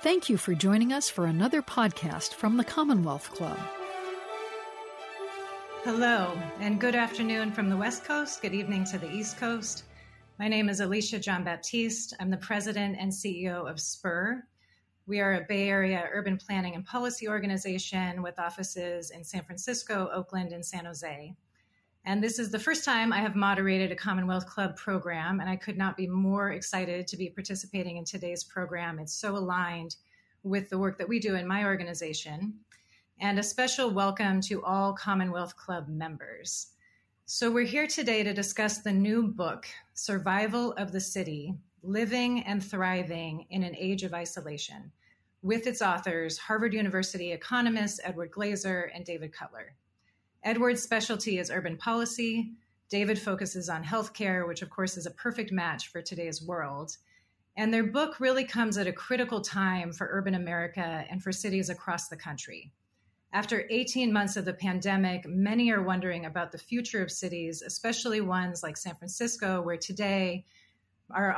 Thank you for joining us for another podcast from the Commonwealth Club. Hello, and good afternoon from the West Coast. Good evening to the East Coast. My name is Alicia John-Baptiste. I'm the president and CEO of SPUR. We are a Bay Area urban planning and policy organization with offices in San Francisco, Oakland, and San Jose. And this is the first time I have moderated a Commonwealth Club program, and I could not be more excited to be participating in today's program. It's so aligned with the work that we do in my organization. And a special welcome to all Commonwealth Club members. So we're here today to discuss the new book, Survival of the City, Living and Thriving in an Age of Isolation, with its authors, Harvard University economists Edward Glaeser and David Cutler. Edward's specialty is urban policy. David focuses on healthcare, which of course is a perfect match for today's world. And their book really comes at a critical time for urban America and for cities across the country. After 18 months of the pandemic, many are wondering about the future of cities, especially ones like San Francisco, where today our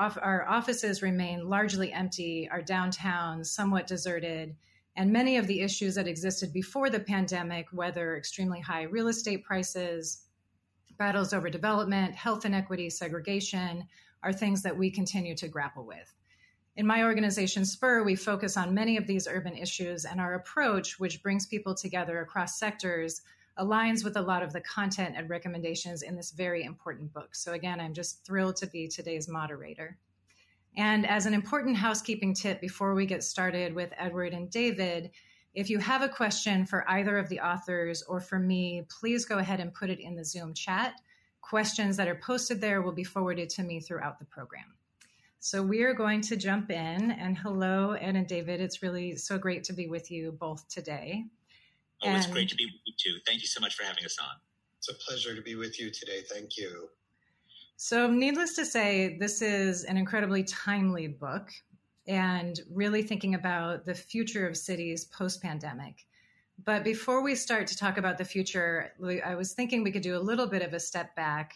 offices remain largely empty, our downtown somewhat deserted, and many of the issues that existed before the pandemic, whether extremely high real estate prices, battles over development, health inequity, segregation, are things that we continue to grapple with. In my organization, SPUR, we focus on many of these urban issues, and our approach, which brings people together across sectors, aligns with a lot of the content and recommendations in this very important book. So again, I'm just thrilled to be today's moderator. And as an important housekeeping tip before we get started with Edward and David, if you have a question for either of the authors or for me, please go ahead and put it in the Zoom chat. Questions that are posted there will be forwarded to me throughout the program. So we are going to jump in, and hello, Ed and David. It's really so great to be with you both today. Oh, it's great to be with you too. Thank you so much for having us on. It's a pleasure to be with you today. Thank you. So needless to say, this is an incredibly timely book and really thinking about the future of cities post-pandemic. But before we start to talk about the future, I was thinking we could do a little bit of a step back.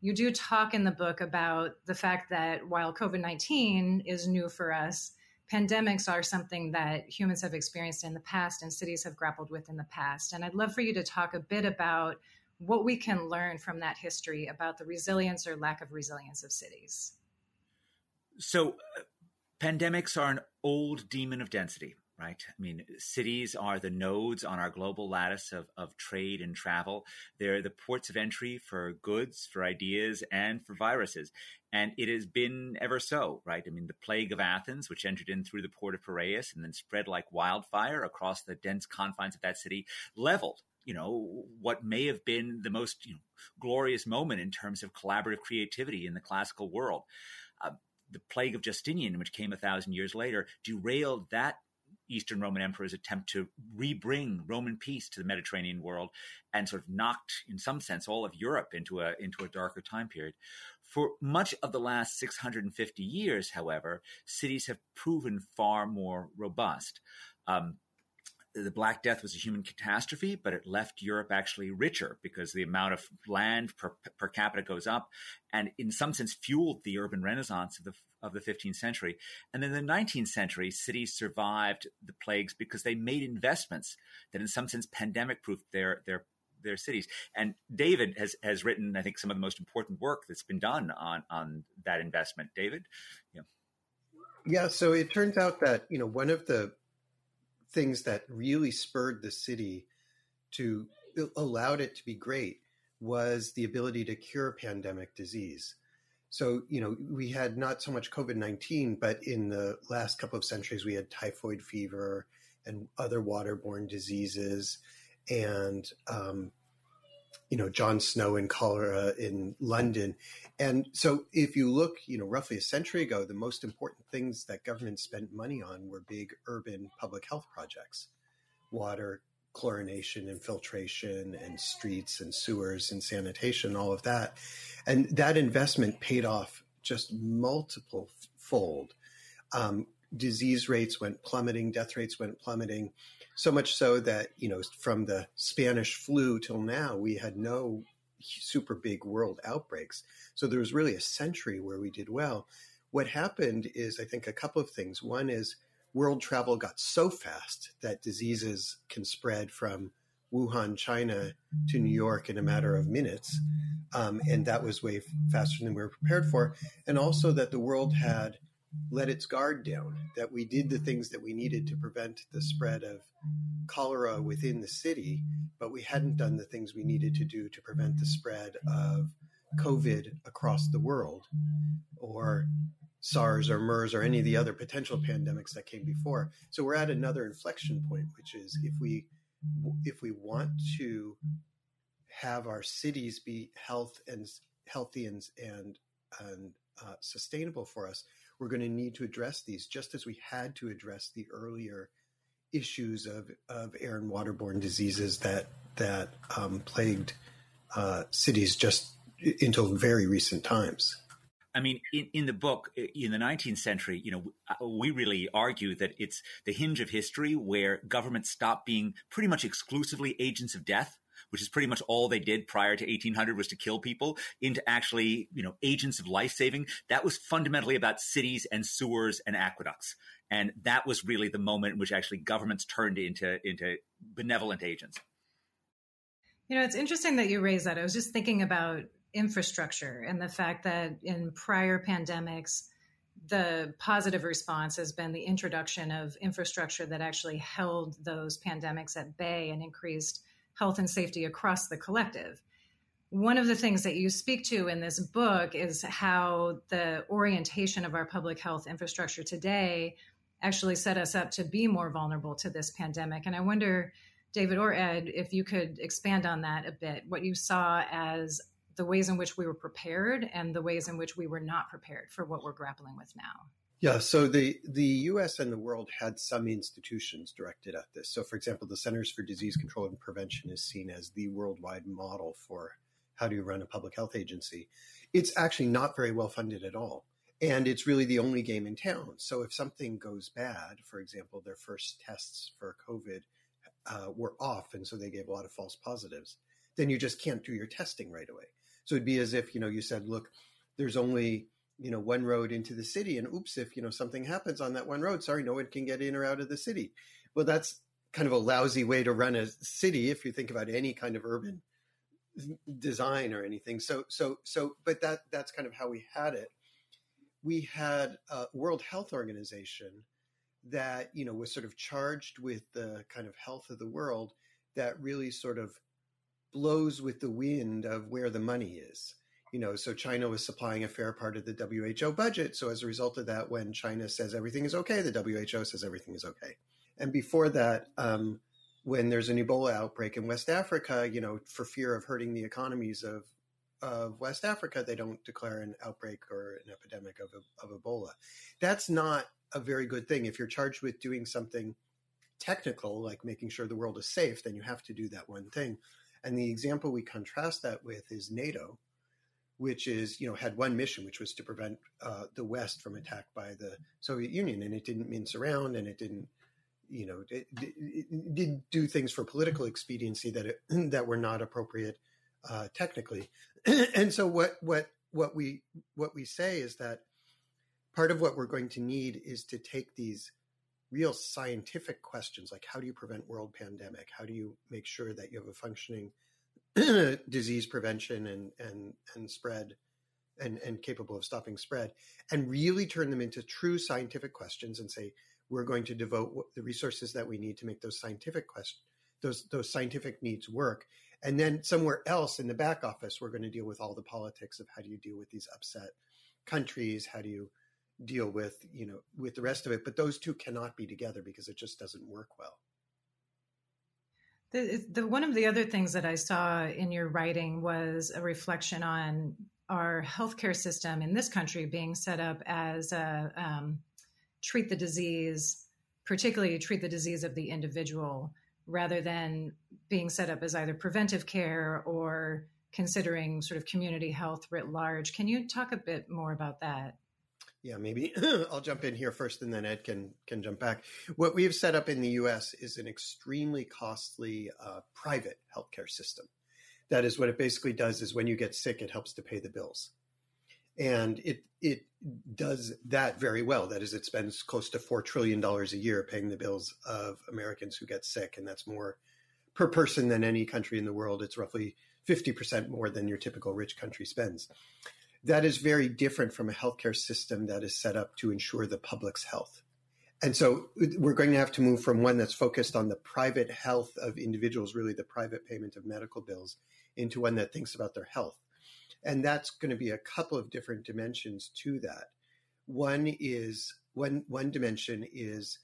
You do talk in the book about the fact that while COVID-19 is new for us, pandemics are something that humans have experienced in the past and cities have grappled with in the past. And I'd love for you to talk a bit about what we can learn from that history about the resilience or lack of resilience of cities. So pandemics are an old demon of density, right? I mean, cities are the nodes on our global lattice of trade and travel. They're the ports of entry for goods, for ideas, and for viruses. And it has been ever so, right? I mean, the plague of Athens, which entered in through the port of Piraeus and then spread like wildfire across the dense confines of that city, leveled, you know, what may have been the most glorious moment in terms of collaborative creativity in the classical world. The plague of Justinian, which came 1,000 years later, derailed that Eastern Roman emperor's attempt to rebring Roman peace to the Mediterranean world and sort of knocked, in some sense, all of Europe into a darker time period. For much of the last 650 years, however, cities have proven far more robust. The Black Death was a human catastrophe, but it left Europe actually richer because the amount of land per capita goes up and in some sense fueled the urban renaissance of the 15th century. And then the 19th century, cities survived the plagues because they made investments that in some sense pandemic-proofed their cities. And David has written, I think, some of the most important work that's been done on that investment. David? Yeah, so it turns out that, one of the things that really spurred the city to allowed it to be great was the ability to cure pandemic disease. So, we had not so much COVID-19, but in the last couple of centuries, we had typhoid fever and other waterborne diseases. And, John Snow and cholera in London. And so if you look, roughly a century ago, the most important things that governments spent money on were big urban public health projects, water, chlorination and filtration and streets and sewers and sanitation, all of that. And that investment paid off just multiple fold. Disease rates went plummeting, death rates went plummeting, so much so that, from the Spanish flu till now, we had no super big world outbreaks. So there was really a century where we did well. What happened is, I think, a couple of things. One is world travel got so fast that diseases can spread from Wuhan, China to New York in a matter of minutes. And that was way faster than we were prepared for. And also that the world had let its guard down, that we did the things that we needed to prevent the spread of cholera within the city, but we hadn't done the things we needed to do to prevent the spread of COVID across the world, or SARS or MERS or any of the other potential pandemics that came before. So we're at another inflection point, which is if we want to have our cities be healthy and sustainable for us, we're going to need to address these, just as we had to address the earlier issues of air and waterborne diseases that plagued cities just until very recent times. I mean, in the book, in the 19th century, we really argue that it's the hinge of history where governments stopped being pretty much exclusively agents of death, which is pretty much all they did prior to 1800 was to kill people, into actually, agents of life saving. That was fundamentally about cities and sewers and aqueducts. And that was really the moment in which actually governments turned into benevolent agents. It's interesting that you raise that. I was just thinking about infrastructure and the fact that in prior pandemics, the positive response has been the introduction of infrastructure that actually held those pandemics at bay and increased health and safety across the collective. One of the things that you speak to in this book is how the orientation of our public health infrastructure today actually set us up to be more vulnerable to this pandemic. And I wonder, David or Ed, if you could expand on that a bit, what you saw as the ways in which we were prepared and the ways in which we were not prepared for what we're grappling with now. Yeah, so the U.S. and the world had some institutions directed at this. So, for example, the Centers for Disease Control and Prevention is seen as the worldwide model for how do you run a public health agency. It's actually not very well funded at all. And it's really the only game in town. So if something goes bad, for example, their first tests for COVID were off, and so they gave a lot of false positives, then you just can't do your testing right away. So it'd be as if, you said, look, there's only, one road into the city, and oops, if, something happens on that one road, sorry, no one can get in or out of the city. Well, that's kind of a lousy way to run a city if you think about any kind of urban design or anything. So, but that's kind of how we had it. We had a World Health Organization that, was sort of charged with the kind of health of the world that really sort of blows with the wind of where the money is. So China was supplying a fair part of the WHO budget. So as a result of that, when China says everything is okay, the WHO says everything is okay. And before that, when there's an Ebola outbreak in West Africa, for fear of hurting the economies of West Africa, they don't declare an outbreak or an epidemic of Ebola. That's not a very good thing. If you're charged with doing something technical, like making sure the world is safe, then you have to do that one thing. And the example we contrast that with is NATO, which is, had one mission, which was to prevent the West from attack by the Soviet Union. And it didn't mince around, and it didn't, it did do things for political expediency that were not appropriate technically. And so what we say is that part of what we're going to need is to take these real scientific questions, like how do you prevent world pandemic? How do you make sure that you have a functioning disease prevention and spread and capable of stopping spread, and really turn them into true scientific questions and say, we're going to devote the resources that we need to make those scientific questions, those scientific needs work. And then somewhere else in the back office, we're going to deal with all the politics of how do you deal with these upset countries? How do you deal with, with the rest of it? But those two cannot be together because it just doesn't work well. One of the other things that I saw in your writing was a reflection on our healthcare system in this country being set up as a treat the disease, particularly treat the disease of the individual, rather than being set up as either preventive care or considering sort of community health writ large. Can you talk a bit more about that? Yeah, maybe I'll jump in here first and then Ed can jump back. What we have set up in the U.S. is an extremely costly private healthcare system. That is what it basically does is when you get sick, it helps to pay the bills. And it does that very well. That is, it spends close to $4 trillion a year paying the bills of Americans who get sick. And that's more per person than any country in the world. It's roughly 50% more than your typical rich country spends. That is very different from a healthcare system that is set up to ensure the public's health. And so we're going to have to move from one that's focused on the private health of individuals, really the private payment of medical bills, into one that thinks about their health. And that's going to be a couple of different dimensions to that. One dimension is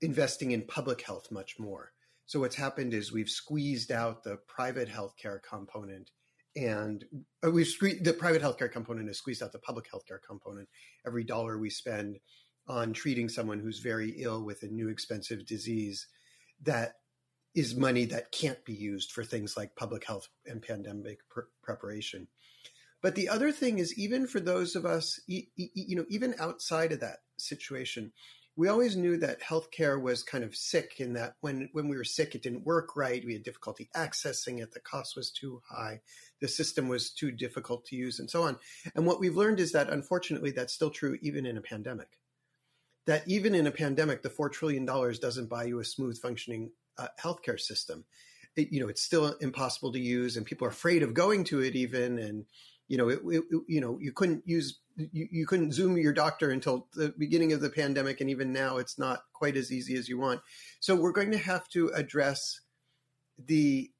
investing in public health much more. So what's happened is we've squeezed out the private healthcare component, and the private healthcare component has squeezed out the public healthcare component. Every dollar we spend on treating someone who's very ill with a new expensive disease, that is money that can't be used for things like public health and pandemic preparation. But the other thing is, even for those of us, even outside of that situation, we always knew that healthcare was kind of sick in that when we were sick, it didn't work right. We had difficulty accessing it. The cost was too high. The system was too difficult to use, and so on. And what we've learned is that, unfortunately, that's still true even in a pandemic. That even in a pandemic, the $4 trillion doesn't buy you a smooth functioning healthcare system. It's still impossible to use, and people are afraid of going to it even. And, you couldn't Zoom your doctor until the beginning of the pandemic. And even now it's not quite as easy as you want. So we're going to have to address the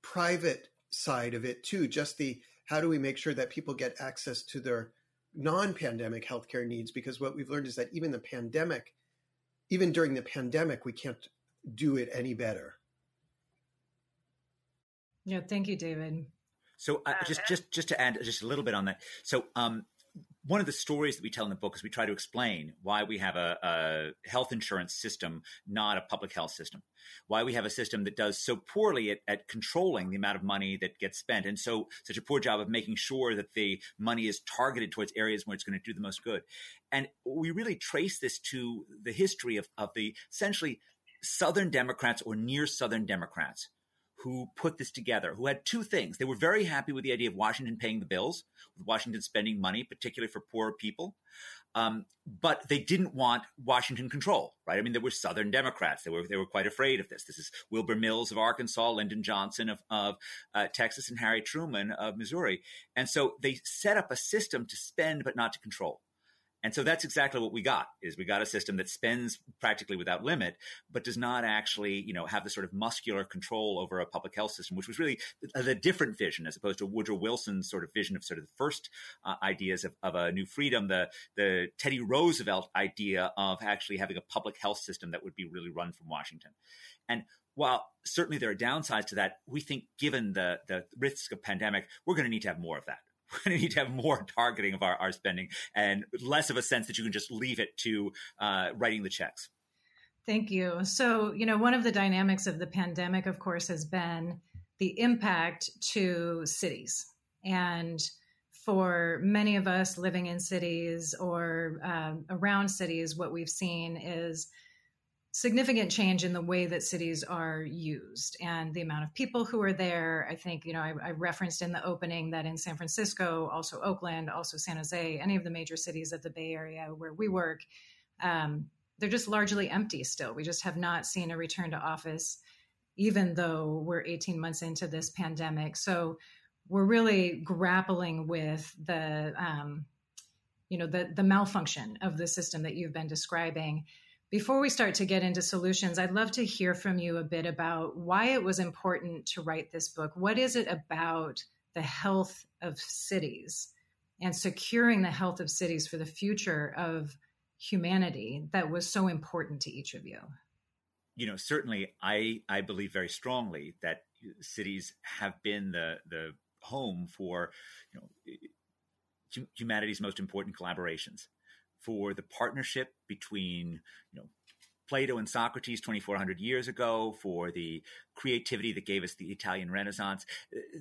private side of it too. Just how do we make sure that people get access to their non-pandemic healthcare needs? Because what we've learned is that even during the pandemic, we can't do it any better. Yeah. Thank you, David. So just to add just a little bit on that. So one of the stories that we tell in the book is we try to explain why we have a health insurance system, not a public health system, why we have a system that does so poorly at controlling the amount of money that gets spent, and so such a poor job of making sure that the money is targeted towards areas where it's going to do the most good. And we really trace this to the history of the essentially Southern Democrats or near Southern Democrats who put this together, who had two things. They were very happy with the idea of Washington paying the bills, with Washington spending money, particularly for poorer people. But they didn't want Washington control, right? I mean, there were Southern Democrats. They were quite afraid of this. This is Wilbur Mills of Arkansas, Lyndon Johnson of Texas, and Harry Truman of Missouri. And so they set up a system to spend but not to control. And so that's exactly what we got, is we got a system that spends practically without limit, but does not actually, have the sort of muscular control over a public health system, which was really the different vision as opposed to Woodrow Wilson's sort of vision of sort of the first ideas of a new freedom, the Teddy Roosevelt idea of actually having a public health system that would be really run from Washington. And while certainly there are downsides to that, we think given the risk of pandemic, we're going to need to have more of that. We need to have more targeting of our spending and less of a sense that you can just leave it to writing the checks. Thank you. So, one of the dynamics of the pandemic, of course, has been the impact to cities. And for many of us living in cities or around cities, what we've seen is significant change in the way that cities are used and the amount of people who are there. I think, I referenced in the opening that in San Francisco, also Oakland, also San Jose, any of the major cities of the Bay Area where we work, they're just largely empty still. We just have not seen a return to office, even though we're 18 months into this pandemic. So we're really grappling with the malfunction of the system that you've been describing. Before we start to get into solutions, I'd love to hear from you a bit about why it was important to write this book. What is it about the health of cities and securing the health of cities for the future of humanity that was so important to each of you? Certainly I believe very strongly that cities have been the home for humanity's most important collaborations, for the partnership between, Plato and Socrates 2,400 years ago, for the creativity that gave us the Italian Renaissance.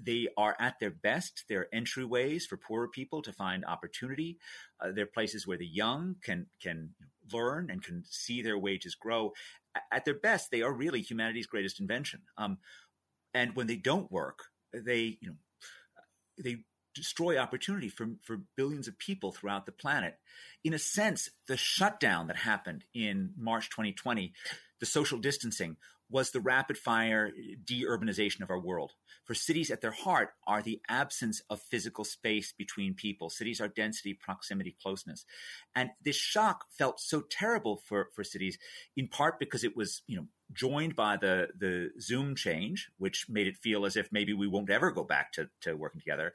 They are at their best. They're entryways for poorer people to find opportunity. They're places where the young can learn and can see their wages grow. At their best, they are really humanity's greatest invention. And when they don't work, they destroy opportunity for billions of people throughout the planet. In a sense, the shutdown that happened in March 2020, the social distancing, was the rapid-fire deurbanization of our world. For cities at their heart are the absence of physical space between people. Cities are density, proximity, closeness. And this shock felt so terrible for cities, in part because it was, joined by the Zoom change, which made it feel as if maybe we won't ever go back to working together.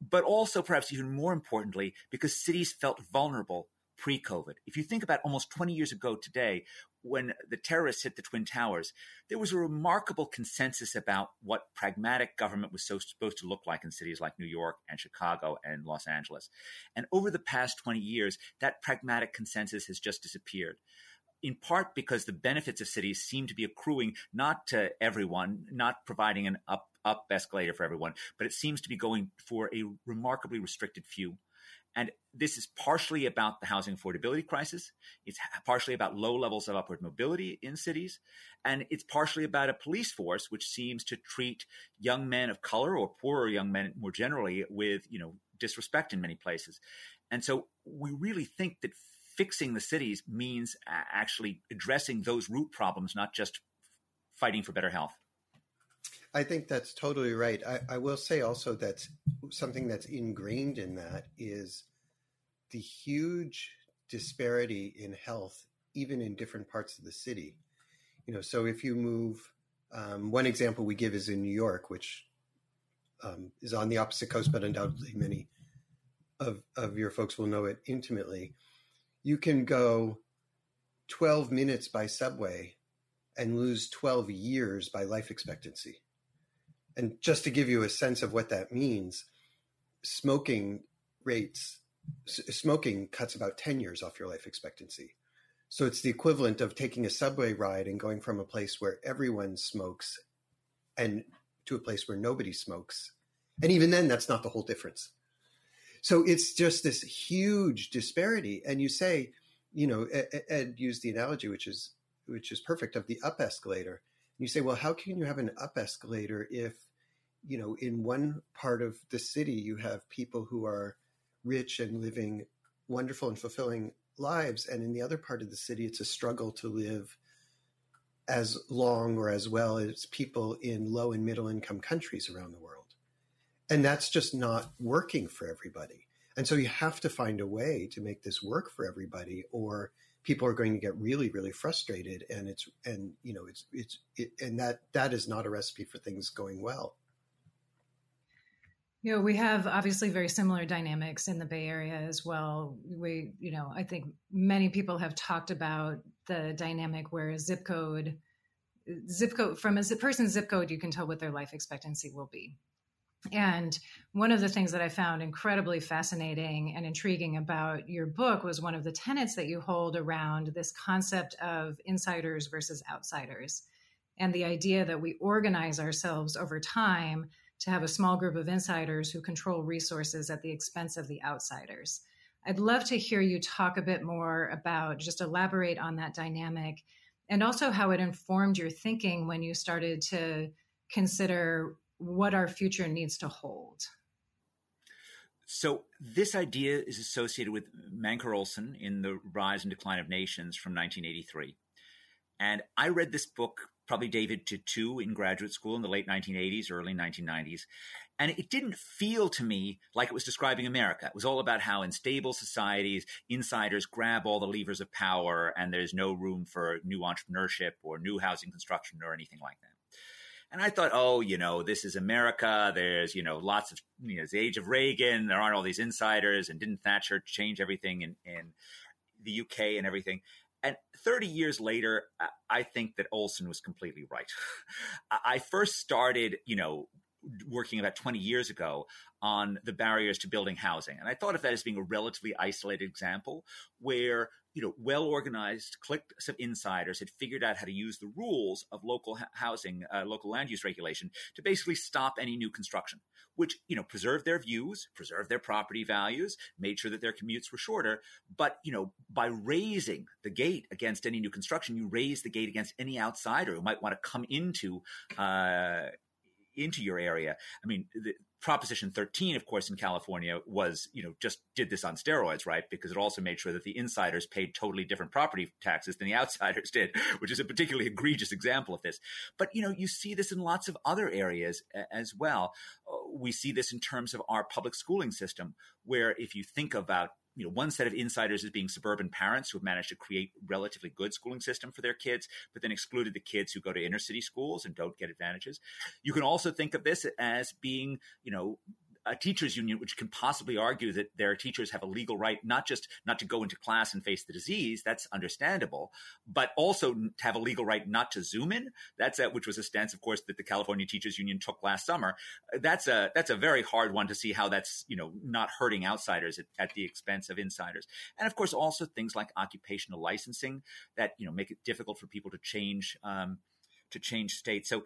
But also, perhaps even more importantly, because cities felt vulnerable pre-COVID. If you think about almost 20 years ago today, when the terrorists hit the Twin Towers, there was a remarkable consensus about what pragmatic government was supposed to look like in cities like New York and Chicago and Los Angeles. And over the past 20 years, that pragmatic consensus has just disappeared, in part because the benefits of cities seem to be accruing not to everyone, not providing an up escalator for everyone, but it seems to be going for a remarkably restricted few. And this is partially about the housing affordability crisis. It's partially about low levels of upward mobility in cities. And it's partially about a police force which seems to treat young men of color or poorer young men more generally with, disrespect in many places. And so we really think that fixing the cities means actually addressing those root problems, not just fighting for better health. I think that's totally right. I will say also that something that's ingrained in that is the huge disparity in health, even in different parts of the city. So if you move, one example we give is in New York, which is on the opposite coast, but undoubtedly many of your folks will know it intimately. You can go 12 minutes by subway and lose 12 years by life expectancy. And just to give you a sense of what that means, smoking cuts about 10 years off your life expectancy. So it's the equivalent of taking a subway ride and going from a place where everyone smokes and to a place where nobody smokes. And even then, that's not the whole difference. So it's just this huge disparity. And you say, Ed used the analogy, which is perfect, of the up escalator. You say, well, how can you have an up escalator if, in one part of the city you have people who are rich and living wonderful and fulfilling lives, and in the other part of the city it's a struggle to live as long or as well as people in low and middle income countries around the world. And that's just not working for everybody. And so you have to find a way to make this work for everybody, or people are going to get really, really frustrated, and that is not a recipe for things going well. We have obviously very similar dynamics in the Bay Area as well. We, I think many people have talked about the dynamic where zip code from a person's zip code, you can tell what their life expectancy will be. And one of the things that I found incredibly fascinating and intriguing about your book was one of the tenets that you hold around this concept of insiders versus outsiders, and the idea that we organize ourselves over time to have a small group of insiders who control resources at the expense of the outsiders. I'd love to hear you talk a bit more about, just elaborate on that dynamic, and also how it informed your thinking when you started to consider what our future needs to hold. So this idea is associated with Manker Olson in The Rise and Decline of Nations from 1983. And I read this book, probably dated to two, in graduate school in the late 1980s, early 1990s. And it didn't feel to me like it was describing America. It was all about how in stable societies, insiders grab all the levers of power and there's no room for new entrepreneurship or new housing construction or anything like that. And I thought, this is America. There's, lots of, the age of Reagan. There aren't all these insiders. And didn't Thatcher change everything in the UK and everything? And 30 years later, I think that Olson was completely right. I first started, working about 20 years ago on the barriers to building housing. And I thought of that as being a relatively isolated example where, well-organized cliques of insiders had figured out how to use the rules of local housing, local land use regulation to basically stop any new construction, which, preserved their views, preserved their property values, made sure that their commutes were shorter. But, by raising the gate against any new construction, you raise the gate against any outsider who might want to come into your area. I mean, Proposition 13, of course, in California was, just did this on steroids, right? Because it also made sure that the insiders paid totally different property taxes than the outsiders did, which is a particularly egregious example of this. But, you see this in lots of other areas as well. We see this in terms of our public schooling system, where if you think about one set of insiders as being suburban parents who have managed to create relatively good schooling system for their kids, but then excluded the kids who go to inner city schools and don't get advantages. You can also think of this as being, a teachers union, which can possibly argue that their teachers have a legal right, not just not to go into class and face the disease. That's understandable, but also to have a legal right not to Zoom in. That's which was a stance, of course, that the California teachers union took last summer. That's a very hard one to see how that's, not hurting outsiders at the expense of insiders. And of course, also things like occupational licensing that, make it difficult for people to change states. So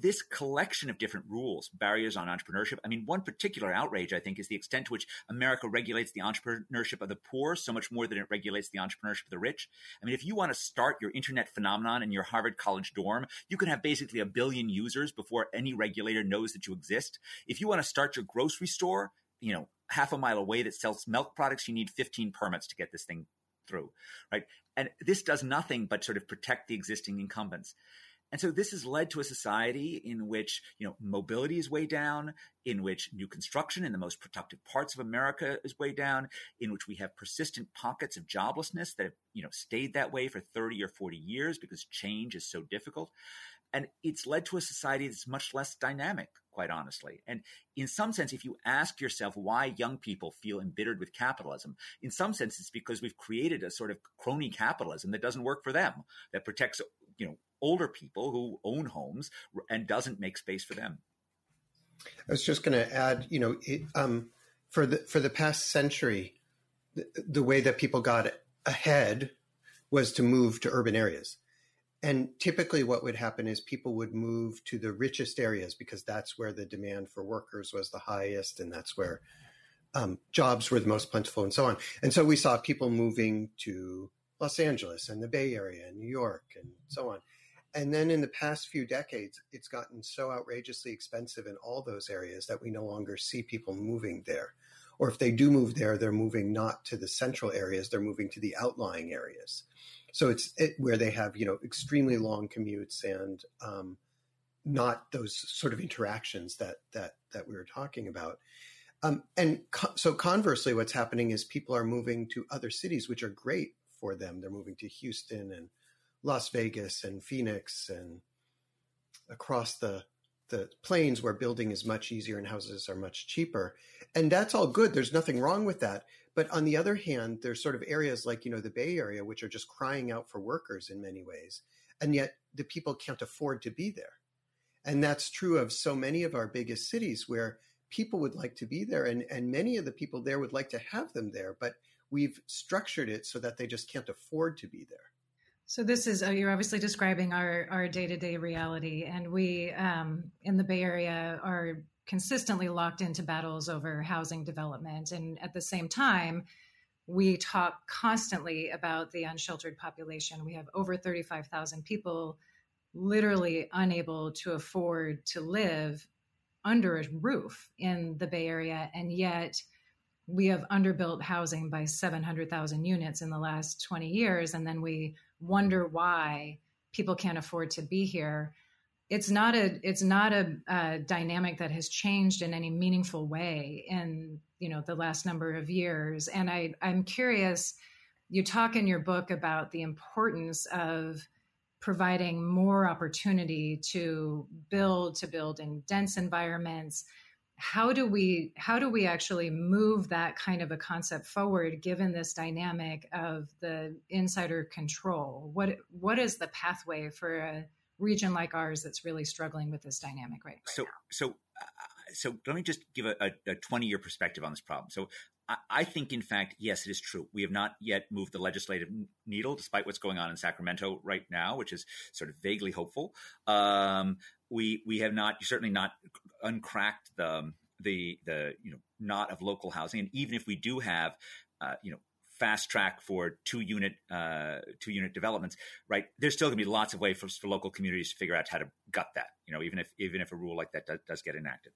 this collection of different rules, barriers on entrepreneurship. I mean, one particular outrage, I think, is the extent to which America regulates the entrepreneurship of the poor so much more than it regulates the entrepreneurship of the rich. I mean, if you want to start your internet phenomenon in your Harvard College dorm, you can have basically 1 billion users before any regulator knows that you exist. If you want to start your grocery store, half a mile away that sells milk products, you need 15 permits to get this thing through, right? And this does nothing but sort of protect the existing incumbents. And so this has led to a society in which, mobility is way down, in which new construction in the most productive parts of America is way down, in which we have persistent pockets of joblessness that have, stayed that way for 30 or 40 years because change is so difficult. And it's led to a society that's much less dynamic, quite honestly. And in some sense, if you ask yourself why young people feel embittered with capitalism, in some sense, it's because we've created a sort of crony capitalism that doesn't work for them, that protects, older people who own homes and doesn't make space for them. I was just going to add, for the past century, the way that people got ahead was to move to urban areas. And typically what would happen is people would move to the richest areas because that's where the demand for workers was the highest. And that's where jobs were the most plentiful and so on. And so we saw people moving to Los Angeles and the Bay Area and New York and so on. And then in the past few decades, it's gotten so outrageously expensive in all those areas that we no longer see people moving there. Or if they do move there, they're moving not to the central areas, they're moving to the outlying areas. So it's where they have, extremely long commutes and not those sort of interactions that we were talking about. So conversely, what's happening is people are moving to other cities, which are great for them. They're moving to Houston and Las Vegas and Phoenix and across the plains where building is much easier and houses are much cheaper. And that's all good. There's nothing wrong with that. But on the other hand, there's sort of areas like, the Bay Area, which are just crying out for workers in many ways. And yet the people can't afford to be there. And that's true of so many of our biggest cities where people would like to be there. And many of the people there would like to have them there. But we've structured it so that they just can't afford to be there. So this is, you're obviously describing our day-to-day reality. And we in the Bay Area are consistently locked into battles over housing development. And at the same time, we talk constantly about the unsheltered population. We have over 35,000 people literally unable to afford to live under a roof in the Bay Area. And yet we have underbuilt housing by 700,000 units in the last 20 years. And then we wonder why people can't afford to be here. It's not a dynamic that has changed in any meaningful way in, the last number of years. And I'm curious, you talk in your book about the importance of providing more opportunity to build in dense environments. How do we actually move that kind of a concept forward, given this dynamic of the insider control? What is the pathway for a region like ours that's really struggling with this dynamic right now? So let me just give a 20-year perspective on this problem. So I think, in fact, yes, it is true. We have not yet moved the legislative needle, despite what's going on in Sacramento right now, which is sort of vaguely hopeful. We have certainly not uncracked the knot of local housing, and even if we do have fast track for two unit developments, right? There's still going to be lots of ways for local communities to figure out how to gut that. Even if a rule like that does get enacted.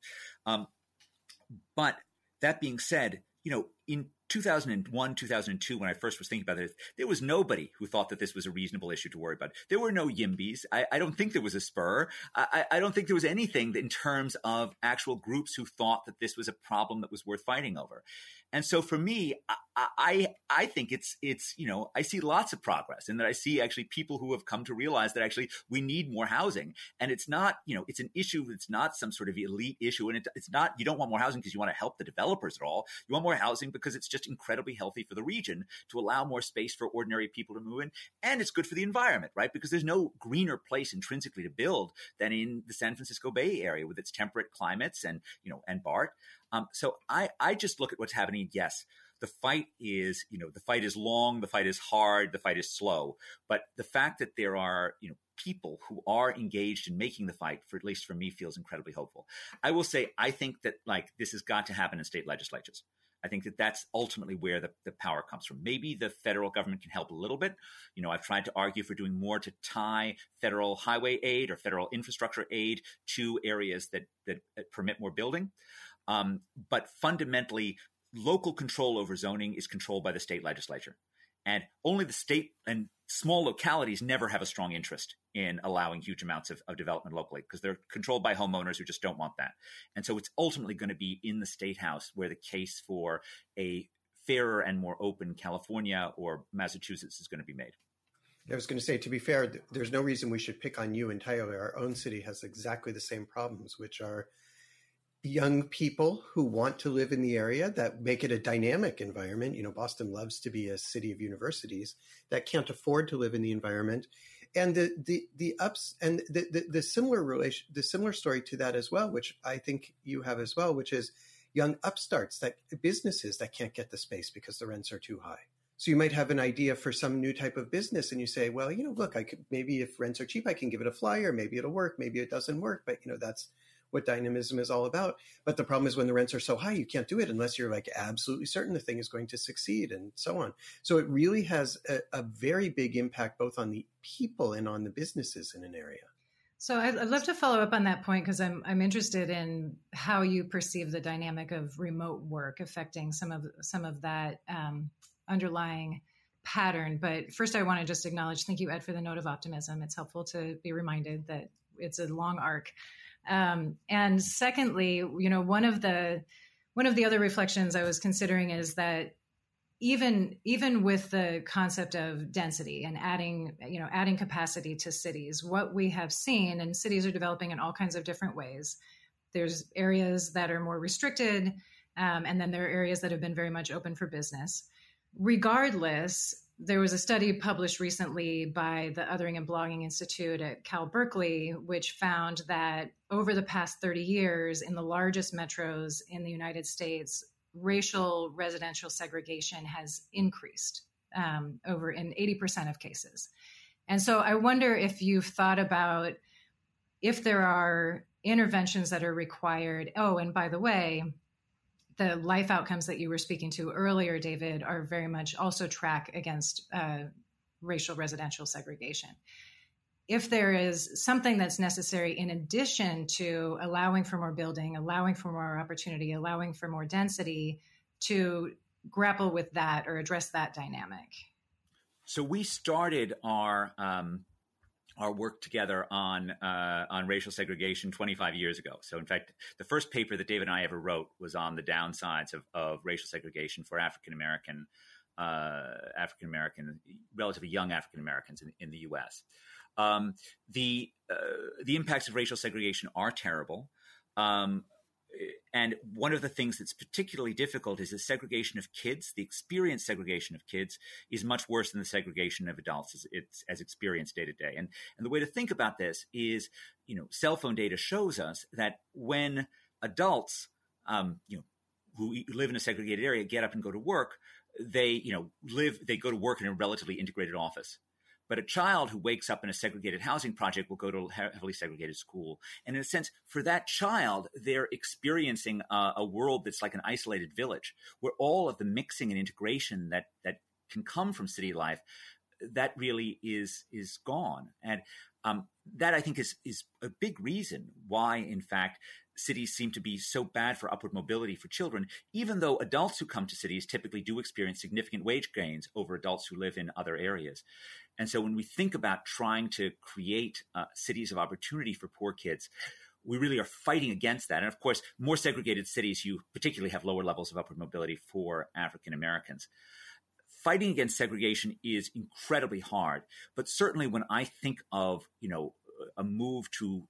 But that being said, you know, in 2001, 2002, when I first was thinking about this, there was nobody who thought that this was a reasonable issue to worry about. There were no YIMBYs. I don't think there was a SPUR. I don't think there was anything in terms of actual groups who thought that this was a problem that was worth fighting over. And so for me, I think it's, you know, I see lots of progress, and that I see actually people who have come to realize that actually we need more housing. And it's not, you know, it's an issue. It's not some sort of elite issue. And it's not, you don't want more housing because you want to help the developers at all. You want more housing because it's just incredibly healthy for the region to allow more space for ordinary people to move in. And it's good for the environment, right? Because there's no greener place intrinsically to build than in the San Francisco Bay Area with its temperate climates and, you know, and BART. So I just look at what's happening. Yes, the fight is, you know, the fight is long, the fight is hard, the fight is slow. But the fact that there are, you know, people who are engaged in making the fight, for at least for me, feels incredibly hopeful. I will say, I think that like this has got to happen in state legislatures. I think that that's ultimately where the power comes from. Maybe the federal government can help a little bit. You know, I've tried to argue for doing more to tie federal highway aid or federal infrastructure aid to areas that permit more building. But fundamentally, local control over zoning is controlled by the state legislature. And only the state and small localities never have a strong interest in allowing huge amounts of development locally because they're controlled by homeowners who just don't want that. And so it's ultimately going to be in the state house where the case for a fairer and more open California or Massachusetts is going to be made. I was going to say, to be fair, there's no reason we should pick on you entirely. Our own city has exactly the same problems, which are young people who want to live in the area, that make it a dynamic environment. You know, Boston loves to be a city of universities, that can't afford to live in the environment. And the ups and the similar relation, the similar story to that as well, which I think you have as well, which is young upstarts, that businesses that can't get the space because the rents are too high. So you might have an idea for some new type of business and you say, well, you know, look, I could, maybe if rents are cheap, I can give it a flyer, maybe it'll work, maybe it doesn't work, but you know, that's what dynamism is all about. But the problem is when the rents are so high, you can't do it unless you're like absolutely certain the thing is going to succeed and so on. So it really has a very big impact both on the people and on the businesses in an area. So I'd love to follow up on that point because I'm interested in how you perceive the dynamic of remote work affecting some of that underlying pattern. But first, I want to just acknowledge, thank you, Ed, for the note of optimism. It's helpful to be reminded that it's a long arc. And secondly, you know, one of the other reflections I was considering is that even with the concept of density and adding capacity to cities, what we have seen, and cities are developing in all kinds of different ways. There's areas that are more restricted, and then there are areas that have been very much open for business. Regardless, there was a study published recently by the Othering and Blogging Institute at Cal Berkeley, which found that over the past 30 years, in the largest metros in the United States, racial residential segregation has increased over in 80% of cases. And so I wonder if you've thought about if there are interventions that are required. Oh, and by the way, the life outcomes that you were speaking to earlier, David, are very much also track against racial residential segregation. If there is something that's necessary in addition to allowing for more building, allowing for more opportunity, allowing for more density, to grapple with that or address that dynamic. So we started our work together on racial segregation 25 years ago. So in fact, the first paper that David and I ever wrote was on the downsides of racial segregation for African American, relatively young African Americans in the U.S. The impacts of racial segregation are terrible. And one of the things that's particularly difficult is the segregation of kids. The experienced segregation of kids is much worse than the segregation of adults as experienced day to day. And the way to think about this is, you know, cell phone data shows us that when adults, you know, who live in a segregated area get up and go to work, they go to work in a relatively integrated office. But a child who wakes up in a segregated housing project will go to a heavily segregated school. And in a sense, for that child, they're experiencing a world that's like an isolated village, where all of the mixing and integration that can come from city life that really is gone. And that, I think, is a big reason why, in fact, cities seem to be so bad for upward mobility for children, even though adults who come to cities typically do experience significant wage gains over adults who live in other areas. And so when we think about trying to create cities of opportunity for poor kids, we really are fighting against that. And of course, more segregated cities, you particularly have lower levels of upward mobility for African Americans. Fighting against segregation is incredibly hard. But certainly when I think of, you know, a move to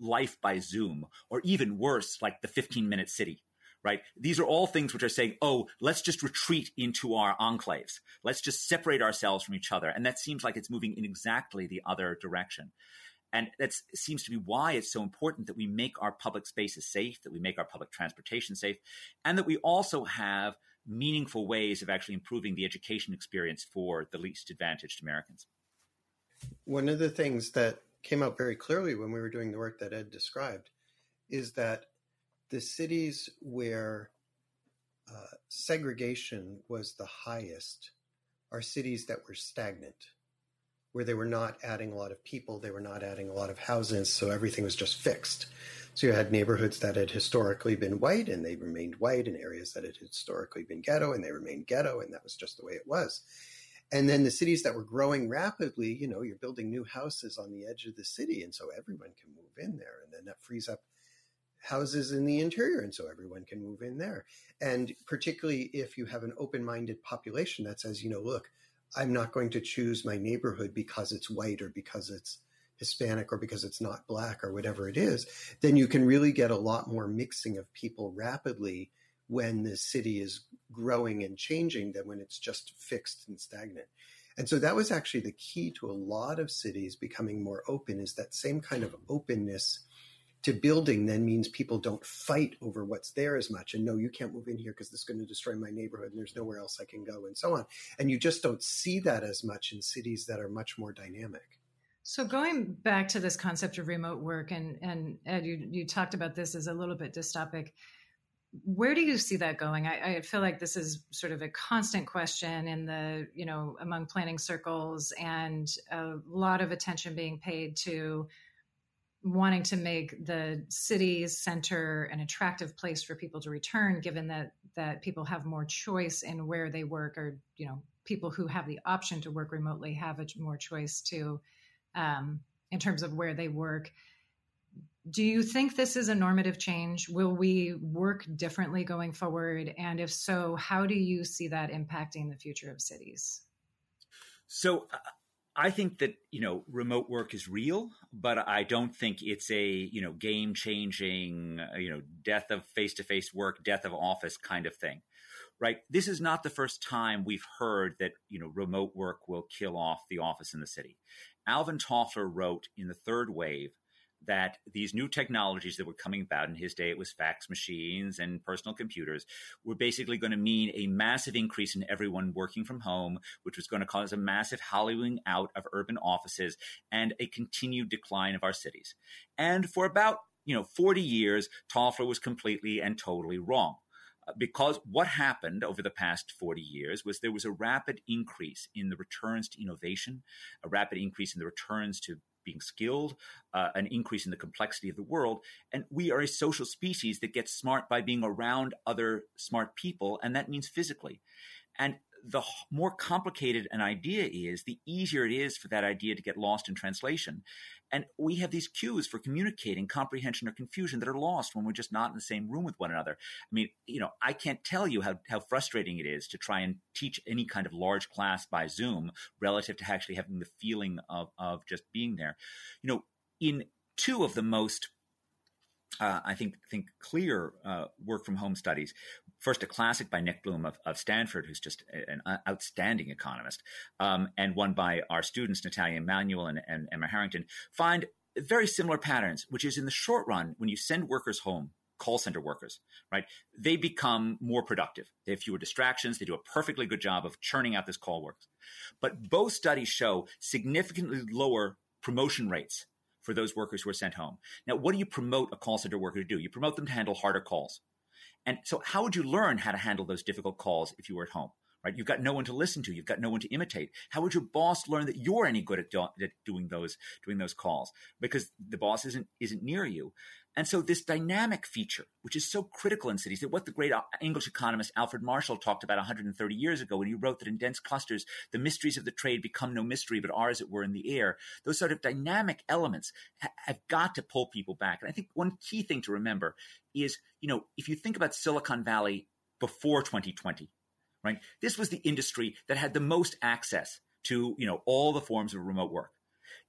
life by Zoom, or even worse, like the 15-minute city, right? These are all things which are saying, oh, let's just retreat into our enclaves. Let's just separate ourselves from each other. And that seems like it's moving in exactly the other direction. And that seems to be why it's so important that we make our public spaces safe, that we make our public transportation safe, and that we also have meaningful ways of actually improving the education experience for the least advantaged Americans. One of the things that came out very clearly when we were doing the work that Ed described is that the cities where segregation was the highest are cities that were stagnant, where they were not adding a lot of people, they were not adding a lot of houses, so everything was just fixed. So you had neighborhoods that had historically been white, and they remained white, and areas that had historically been ghetto, and they remained ghetto, and that was just the way it was. And then the cities that were growing rapidly, you know, you're building new houses on the edge of the city, and so everyone can move in there, and then that frees up houses in the interior, and so everyone can move in there. And particularly if you have an open-minded population that says, you know, look, I'm not going to choose my neighborhood because it's white or because it's Hispanic or because it's not black or whatever it is, then you can really get a lot more mixing of people rapidly when the city is growing and changing than when it's just fixed and stagnant. And so that was actually the key to a lot of cities becoming more open, is that same kind of openness to building then means people don't fight over what's there as much. And no, you can't move in here because this is going to destroy my neighborhood and there's nowhere else I can go, and so on. And you just don't see that as much in cities that are much more dynamic. So going back to this concept of remote work, and Ed, you talked about this as a little bit dystopic. Where do you see that going? I feel like this is sort of a constant question in the, you know, among planning circles, and a lot of attention being paid to wanting to make the city center an attractive place for people to return, given that people have more choice in where they work, or, you know, people who have the option to work remotely have more choice to, in terms of where they work. Do you think this is a normative change? Will we work differently going forward? And if so, how do you see that impacting the future of cities? So I think that, you know, remote work is real, but I don't think it's a, you know, game-changing, you know, death of face-to-face work, death of office kind of thing, right? This is not the first time we've heard that, you know, remote work will kill off the office in the city. Alvin Toffler wrote in The Third Wave that these new technologies that were coming about, in his day it was fax machines and personal computers, were basically going to mean a massive increase in everyone working from home, which was going to cause a massive hollowing out of urban offices and a continued decline of our cities. And for about, you know, 40 years, Toffler was completely and totally wrong. Because what happened over the past 40 years was there was a rapid increase in the returns to innovation, a rapid increase in the returns to being skilled, an increase in the complexity of the world. And we are a social species that gets smart by being around other smart people, and that means physically. And the more complicated an idea is, the easier it is for that idea to get lost in translation. And we have these cues for communicating, comprehension, or confusion that are lost when we're just not in the same room with one another. I mean, you know, I can't tell you how frustrating it is to try and teach any kind of large class by Zoom relative to actually having the feeling of just being there. You know, in two of the most I think clear work from home studies. First, a classic by Nick Bloom of Stanford, who's just an outstanding economist, and one by our students, Natalia Emanuel and Emma Harrington, find very similar patterns, which is in the short run, when you send workers home, call center workers, right? They become more productive. They have fewer distractions. They do a perfectly good job of churning out this call work. But both studies show significantly lower promotion rates for those workers who are sent home. Now, what do you promote a call center worker to do? You promote them to handle harder calls. And so how would you learn how to handle those difficult calls if you were at home, right? You've got no one to listen to. You've got no one to imitate. How would your boss learn that you're any good at doing those calls? Because the boss isn't near you. And so this dynamic feature, which is so critical in cities, that what the great English economist Alfred Marshall talked about 130 years ago when he wrote that in dense clusters, the mysteries of the trade become no mystery, but are, as it were, in the air. Those sort of dynamic elements have got to pull people back. And I think one key thing to remember is, you know, if you think about Silicon Valley before 2020, right, this was the industry that had the most access to, you know, all the forms of remote work.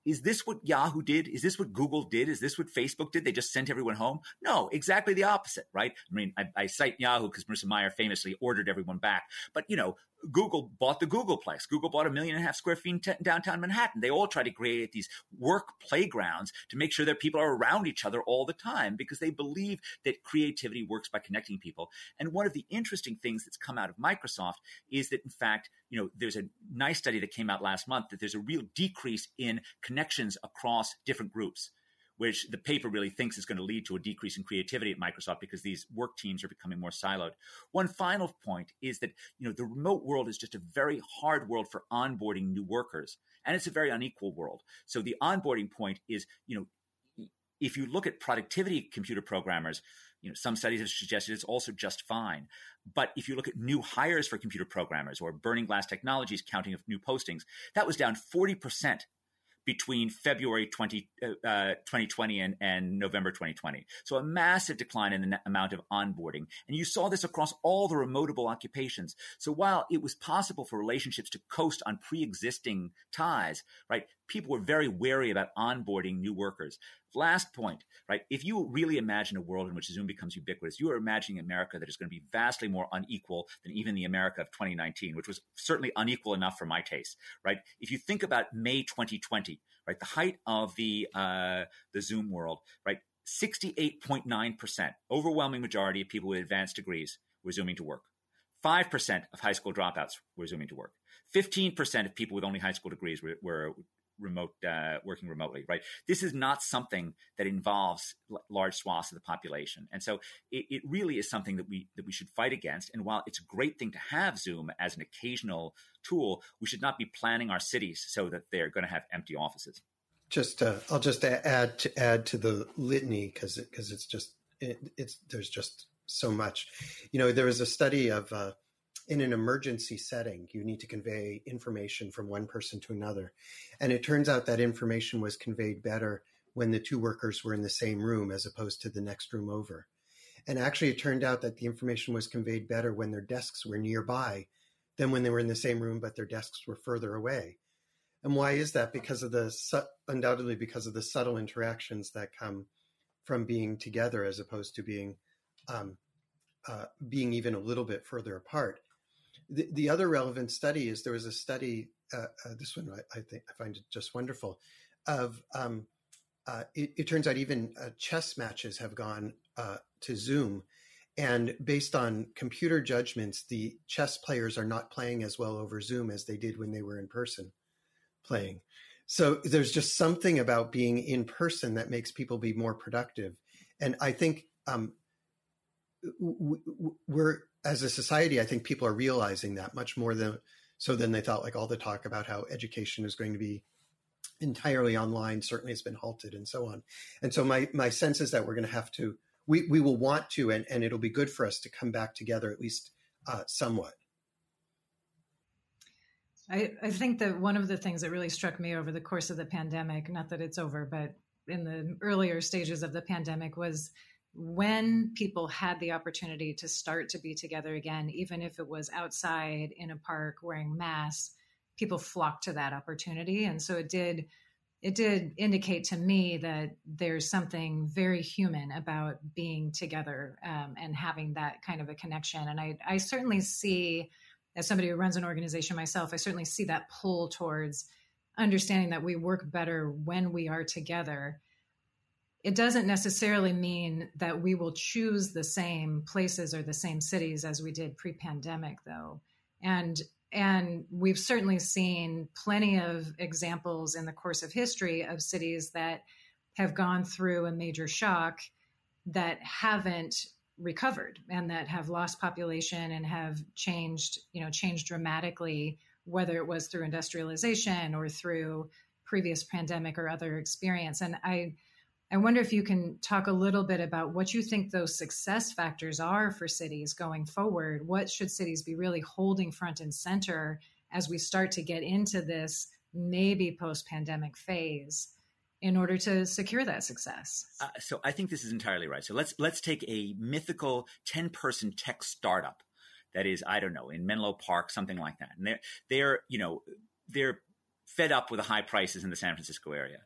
Is this what Yahoo did? Is this what Google did? Is this what Facebook did? They just sent everyone home? No, exactly the opposite, right? I mean, I cite Yahoo because Marissa Mayer famously ordered everyone back. But, you know, Google bought the Google place. Google bought 1.5 million square feet in downtown Manhattan. They all try to create these work playgrounds to make sure that people are around each other all the time because they believe that creativity works by connecting people. And one of the interesting things that's come out of Microsoft is that, in fact, you know, there's a nice study that came out last month that there's a real decrease in connections across different groups, which the paper really thinks is going to lead to a decrease in creativity at Microsoft because these work teams are becoming more siloed. One final point is that, you know, the remote world is just a very hard world for onboarding new workers, and it's a very unequal world. So the onboarding point is, you know, if you look at productivity computer programmers, you know, some studies have suggested it's also just fine. But if you look at new hires for computer programmers or Burning Glass Technologies counting of new postings, that was down 40% between February 2020 and November 2020. So a massive decline in the amount of onboarding. And you saw this across all the remotable occupations. So while it was possible for relationships to coast on pre-existing ties, right, people were very wary about onboarding new workers. Last point, right? If you really imagine a world in which Zoom becomes ubiquitous, you are imagining America that is going to be vastly more unequal than even the America of 2019, which was certainly unequal enough for my taste, right? If you think about May 2020, right, the height of the Zoom world, right, 68.9%, overwhelming majority of people with advanced degrees were Zooming to work. 5% of high school dropouts were Zooming to work. 15% of people with only high school degrees were working remotely, right? This is not something that involves large swaths of the population. And so it really is something that we should fight against. And while it's a great thing to have Zoom as an occasional tool, we should not be planning our cities so that they're going to have empty offices. I'll just add to the litany because there's just so much. You know, there was a study of in an emergency setting, you need to convey information from one person to another. And it turns out that information was conveyed better when the two workers were in the same room as opposed to the next room over. And actually, it turned out that the information was conveyed better when their desks were nearby than when they were in the same room, but their desks were further away. And why is that? Undoubtedly because of the subtle interactions that come from being together as opposed to being even a little bit further apart. The other relevant study is there was a study, this one I find it just wonderful, of it turns out even chess matches have gone to Zoom. And based on computer judgments, the chess players are not playing as well over Zoom as they did when they were in person playing. So there's just something about being in person that makes people be more productive. And I think we're, as a society, I think people are realizing that much more than they thought. Like all the talk about how education is going to be entirely online certainly has been halted and so on. And so my sense is that we're going to have to, we will want to, and it'll be good for us to come back together at least somewhat. I think that one of the things that really struck me over the course of the pandemic, not that it's over, but in the earlier stages of the pandemic was when people had the opportunity to start to be together again, even if it was outside in a park wearing masks, people flocked to that opportunity. And so it did indicate to me that there's something very human about being together and having that kind of a connection. And I certainly see, as somebody who runs an organization myself, I certainly see that pull towards understanding that we work better when we are together. It doesn't necessarily mean that we will choose the same places or the same cities as we did pre-pandemic, though. And we've certainly seen plenty of examples in the course of history of cities that have gone through a major shock that haven't recovered and that have lost population and have changed dramatically, whether it was through industrialization or through previous pandemic or other experience. And I wonder if you can talk a little bit about what you think those success factors are for cities going forward. What should cities be really holding front and center as we start to get into this maybe post-pandemic phase in order to secure that success? So I think this is entirely right. So let's take a mythical 10-person tech startup that is, I don't know, in Menlo Park, something like that. And they're fed up with the high prices in the San Francisco area.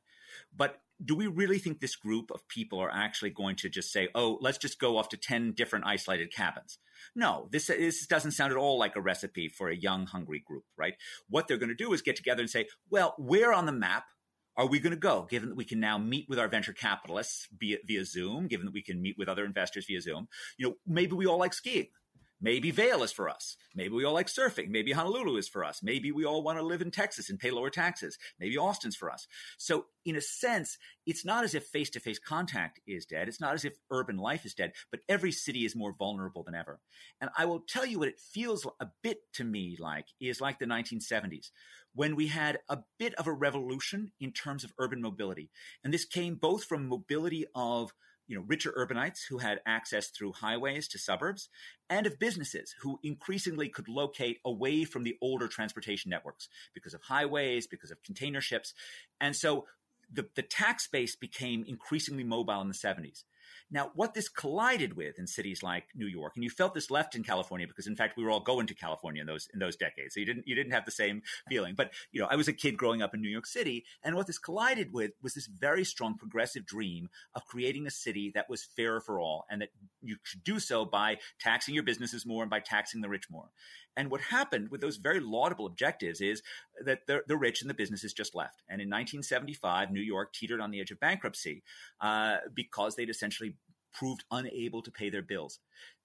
But do we really think this group of people are actually going to just say, oh, let's just go off to 10 different isolated cabins? No, this doesn't sound at all like a recipe for a young, hungry group, right? What they're going to do is get together and say, well, where on the map are we going to go, given that we can now meet with our venture capitalists via Zoom, given that we can meet with other investors via Zoom? Maybe we all like skiing. Maybe Vail is for us. Maybe we all like surfing. Maybe Honolulu is for us. Maybe we all want to live in Texas and pay lower taxes. Maybe Austin's for us. So in a sense, it's not as if face-to-face contact is dead. It's not as if urban life is dead, but every city is more vulnerable than ever. And I will tell you what it feels a bit to me like is like the 1970s, when we had a bit of a revolution in terms of urban mobility. And this came both from mobility of richer urbanites who had access through highways to suburbs, and of businesses who increasingly could locate away from the older transportation networks because of highways, because of container ships. And so the tax base became increasingly mobile in the 70s. Now, what this collided with in cities like New York, and you felt this left in California because, in fact, we were all going to California in those decades. So you didn't have the same feeling. But I was a kid growing up in New York City, and what this collided with was this very strong progressive dream of creating a city that was fairer for all, and that you could do so by taxing your businesses more and by taxing the rich more. And what happened with those very laudable objectives is that the rich and the businesses just left. And in 1975, New York teetered on the edge of bankruptcy because they'd essentially proved unable to pay their bills.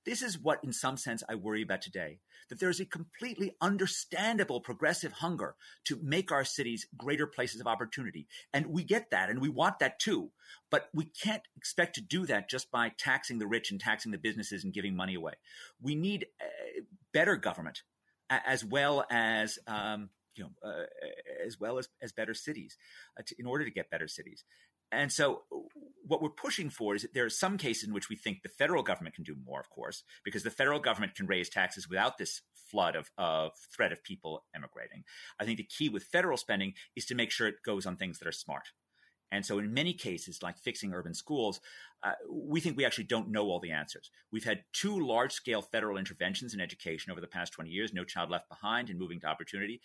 This is what, in some sense, I worry about today, that there is a completely understandable progressive hunger to make our cities greater places of opportunity. And we get that, and we want that too. But we can't expect to do that just by taxing the rich and taxing the businesses and giving money away. We need better government as well as better cities in order to get better cities. And so what we're pushing for is that there are some cases in which we think the federal government can do more, of course, because the federal government can raise taxes without this flood of threat of people emigrating. I think the key with federal spending is to make sure it goes on things that are smart. And so in many cases, like fixing urban schools, we think we actually don't know all the answers. We've had two large-scale federal interventions in education over the past 20 years, No Child Left Behind and Moving to Opportunity.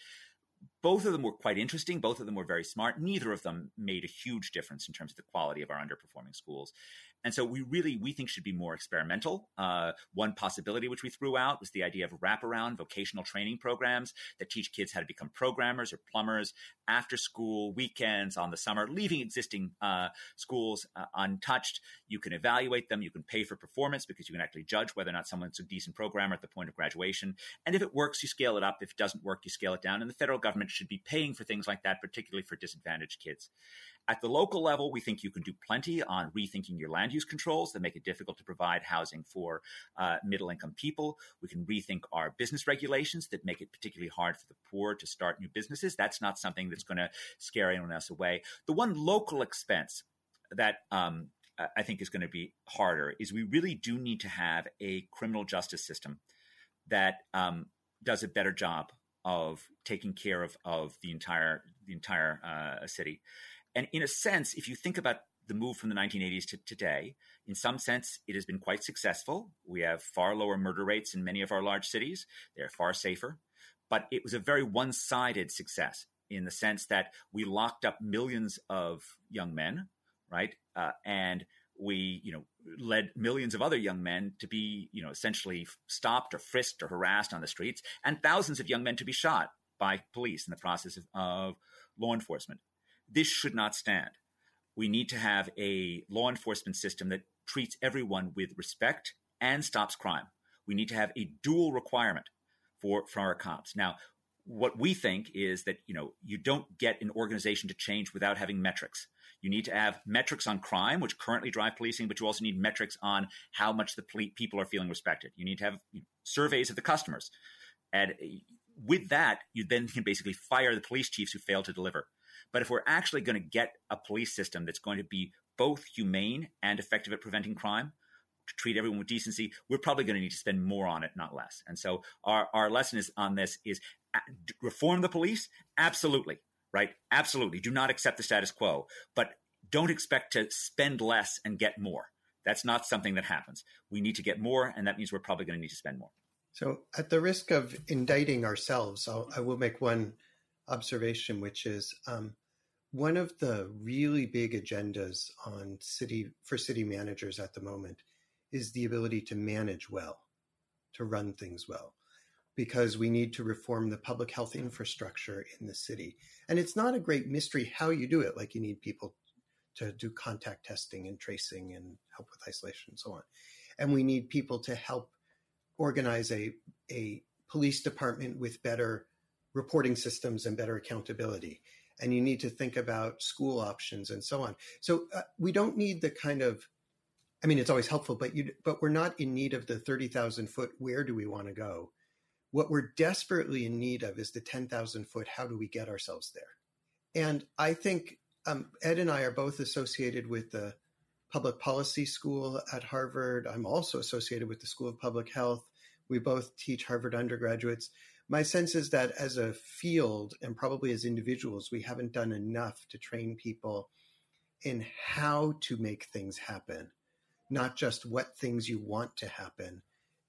Both of them were quite interesting. Both of them were very smart. Neither of them made a huge difference in terms of the quality of our underperforming schools. And so we think should be more experimental. One possibility which we threw out was the idea of wraparound vocational training programs that teach kids how to become programmers or plumbers after school, weekends, on the summer, leaving existing schools untouched. You can evaluate them. You can pay for performance because you can actually judge whether or not someone's a decent programmer at the point of graduation. And if it works, you scale it up. If it doesn't work, you scale it down. And the federal government should be paying for things like that, particularly for disadvantaged kids. At the local level, we think you can do plenty on rethinking your land use controls that make it difficult to provide housing for middle-income people. We can rethink our business regulations that make it particularly hard for the poor to start new businesses. That's not something that's going to scare anyone else away. The one local expense that I think is going to be harder is we really do need to have a criminal justice system that does a better job of taking care of the entire city. And in a sense, if you think about the move from the 1980s to today, in some sense, it has been quite successful. We have far lower murder rates in many of our large cities. They're far safer. But it was a very one-sided success in the sense that we locked up millions of young men, right? And we, led millions of other young men to be, essentially stopped or frisked or harassed on the streets, and thousands of young men to be shot by police in the process of law enforcement. This should not stand. We need to have a law enforcement system that treats everyone with respect and stops crime. We need to have a dual requirement for our cops. Now, what we think is that, you know, you don't get an organization to change without having metrics. You need to have metrics on crime, which currently drive policing, but you also need metrics on how much the people are feeling respected. You need to have surveys of the customers. And with that, you then can basically fire the police chiefs who fail to deliver. But if we're actually going to get a police system that's going to be both humane and effective at preventing crime, to treat everyone with decency, we're probably going to need to spend more on it, not less. And so our lesson is on this is reform the police. Absolutely. Right. Absolutely. Do not accept the status quo, but don't expect to spend less and get more. That's not something that happens. We need to get more. And that means we're probably going to need to spend more. So at the risk of indicting ourselves, I will make one observation, which is one of the really big agendas on city managers at the moment is the ability to manage well, to run things well, because we need to reform the public health infrastructure in the city. And it's not a great mystery how you do it. Like, you need people to do contact testing and tracing and help with isolation and so on. And we need people to help organize a police department with better reporting systems and better accountability. And you need to think about school options and so on. So we don't need the kind of, I mean, it's always helpful, but we're not in need of the 30,000 foot, where do we want to go? What we're desperately in need of is the 10,000 foot, how do we get ourselves there? And I think Ed and I are both associated with the public policy school at Harvard. I'm also associated with the School of Public Health. We both teach Harvard undergraduates. My sense is that as a field and probably as individuals, we haven't done enough to train people in how to make things happen, not just what things you want to happen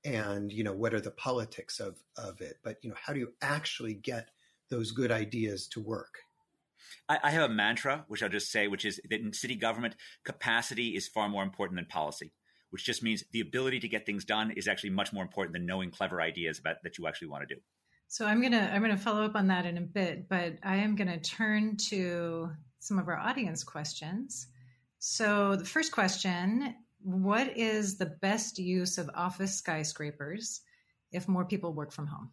and, you know, what are the politics of it, but, you know, how do you actually get those good ideas to work? I have a mantra, which I'll just say, which is that in city government, capacity is far more important than policy, which just means the ability to get things done is actually much more important than knowing clever ideas about that you actually want to do. So I'm going to follow up on that in a bit, but I am going to turn to some of our audience questions. So the first question, what is the best use of office skyscrapers if more people work from home?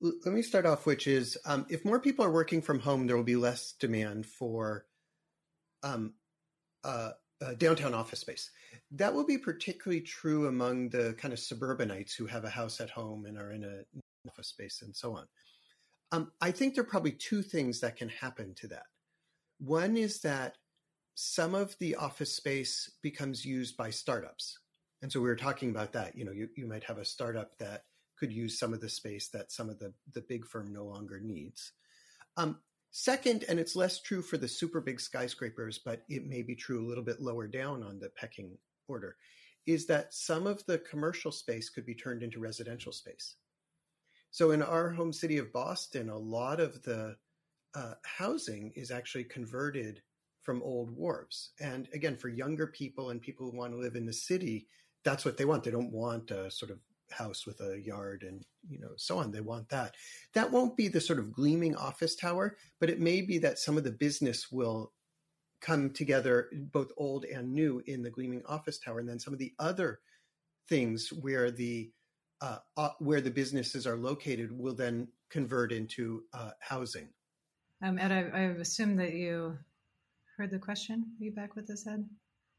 Let me start off, which is if more people are working from home, there will be less demand for downtown office space. That will be particularly true among the kind of suburbanites who have a house at home and are in an office space and so on. I think there are probably two things that can happen to that. One is that some of the office space becomes used by startups. And so we were talking about that. You know, you might have a startup that could use some of the space that some of the big firm no longer needs. Second, and it's less true for the super big skyscrapers, but it may be true a little bit lower down on the pecking order, is that some of the commercial space could be turned into residential space. So in our home city of Boston, a lot of the housing is actually converted from old wharves. And again, for younger people and people who want to live in the city, that's what they want. They don't want a sort of house with a yard and, you know, so on. They want that. That won't be the sort of gleaming office tower, but it may be that some of the business will come together, both old and new, in the gleaming office tower. And then some of the other things where the businesses are located will then convert into housing. Ed, I assume that you heard the question. Are you back with us, Ed?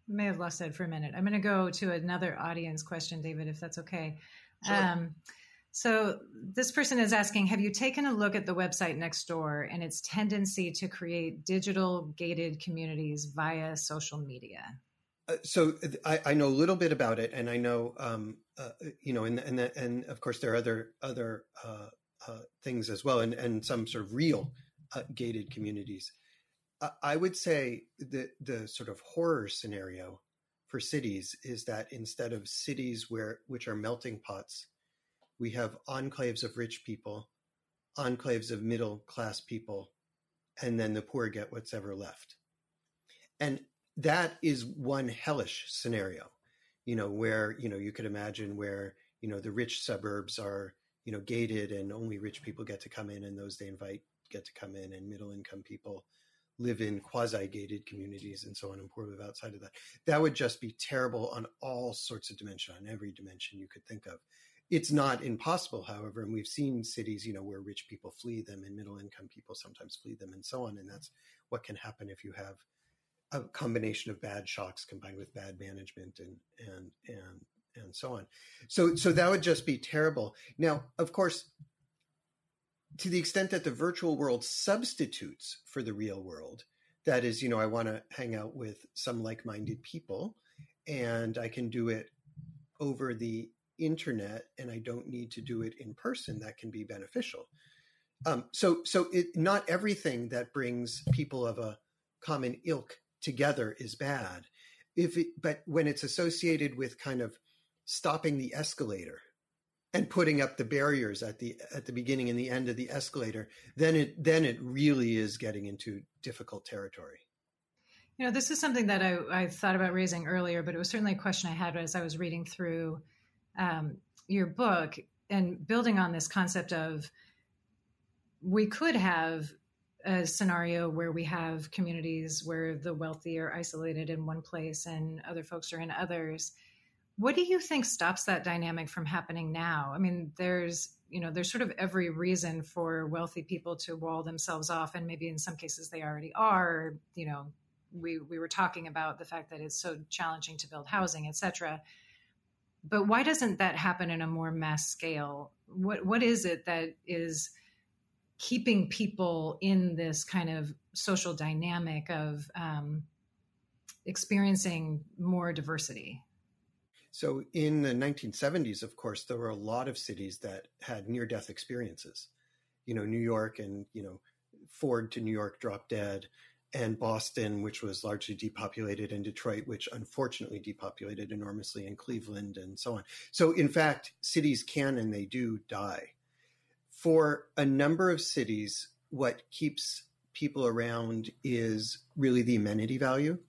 We may have lost Ed for a minute. I'm going to go to another audience question, David, if that's okay. Sure. So this person is asking, have you taken a look at the website Nextdoor and its tendency to create digital gated communities via social media? So I know a little bit about it, and I know, and of course there are other things as well, and some sort of real gated communities. I would say the sort of horror scenario for cities is that instead of cities which are melting pots, we have enclaves of rich people, enclaves of middle class people, and then the poor get what's ever left. And that is one hellish scenario, you know, where, you know, you could imagine where, you know, the rich suburbs are, you know, gated and only rich people get to come in and those they invite get to come in, and middle income people live in quasi-gated communities and so on, and poor live outside of that. That would just be terrible on all sorts of dimension, on every dimension you could think of. It's not impossible, however, and we've seen cities, you know, where rich people flee them and middle income people sometimes flee them and so on. And that's what can happen if you have a combination of bad shocks combined with bad management and so on. So that would just be terrible. Now, of course, to the extent that the virtual world substitutes for the real world, that is, you know, I want to hang out with some like-minded people and I can do it over the internet and I don't need to do it in person, that can be beneficial. Not everything that brings people of a common ilk together is bad. But when it's associated with kind of stopping the escalator and putting up the barriers at the beginning and the end of the escalator, then it really is getting into difficult territory. You know, this is something that I thought about raising earlier, but it was certainly a question I had as I was reading through your book and building on this concept of we could have a scenario where we have communities where the wealthy are isolated in one place and other folks are in others. What do you think stops that dynamic from happening now? I mean, there's sort of every reason for wealthy people to wall themselves off. And maybe in some cases they already are. You know, we were talking about the fact that it's so challenging to build housing, et cetera. But why doesn't that happen in a more mass scale? What is it that is keeping people in this kind of social dynamic of experiencing more diversity? So in the 1970s, of course, there were a lot of cities that had near-death experiences. You know, New York and, you know, Ford to New York dropped dead, and Boston, which was largely depopulated, and Detroit, which unfortunately depopulated enormously, and Cleveland and so on. So in fact, cities can and they do die. For a number of cities, what keeps people around is really the amenity value.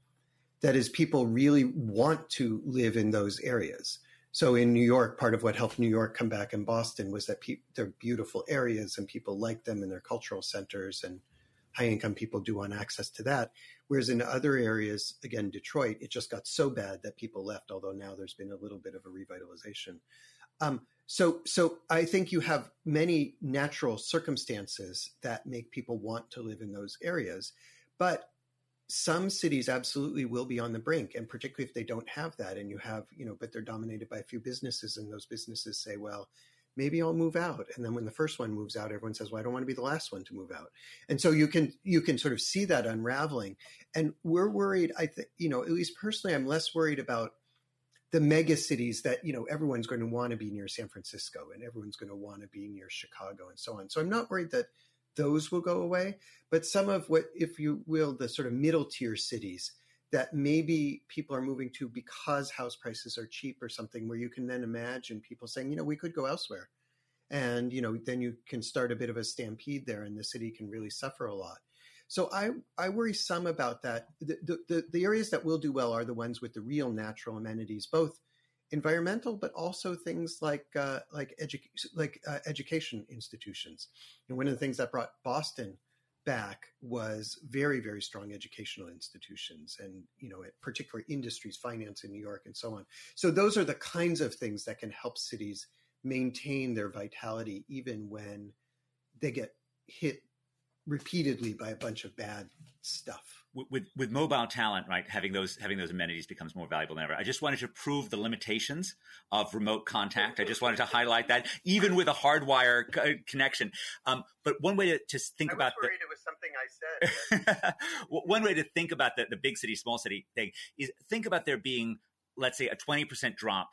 That is, people really want to live in those areas. So in New York, part of what helped New York come back in Boston was that they're beautiful areas and people like them and they're cultural centers and high-income people do want access to that. Whereas in other areas, again, Detroit, it just got so bad that people left, although now there's been a little bit of a revitalization. So I think you have many natural circumstances that make people want to live in those areas. But some cities absolutely will be on the brink, and particularly if they don't have that and you have, you know, but they're dominated by a few businesses and those businesses say, well, maybe I'll move out. And then when the first one moves out, everyone says, well, I don't want to be the last one to move out. And so you can sort of see that unraveling. And we're worried, I think, you know, at least personally, I'm less worried about the mega cities that, you know, everyone's going to want to be near San Francisco and everyone's going to want to be near Chicago and so on. So I'm not worried that those will go away, but some of what, if you will, the sort of middle tier cities that maybe people are moving to because house prices are cheap or something, where you can then imagine people saying, you know, we could go elsewhere. And, you know, then you can start a bit of a stampede there and the city can really suffer a lot. So I worry some about that. The areas that will do well are the ones with the real natural amenities, both environmental, but also things like education institutions. And one of the things that brought Boston back was very, very strong educational institutions and, you know, particularly industries, finance in New York and so on. So those are the kinds of things that can help cities maintain their vitality, even when they get hit repeatedly by a bunch of bad stuff. With mobile talent, right, having those amenities becomes more valuable than ever. I just wanted to prove the limitations of remote contact. I just wanted to highlight that, even with a hardwire connection. But one way to think about that. I was worried it was something I said. One way to think about the big city, small city thing is think about there being, let's say, a 20% drop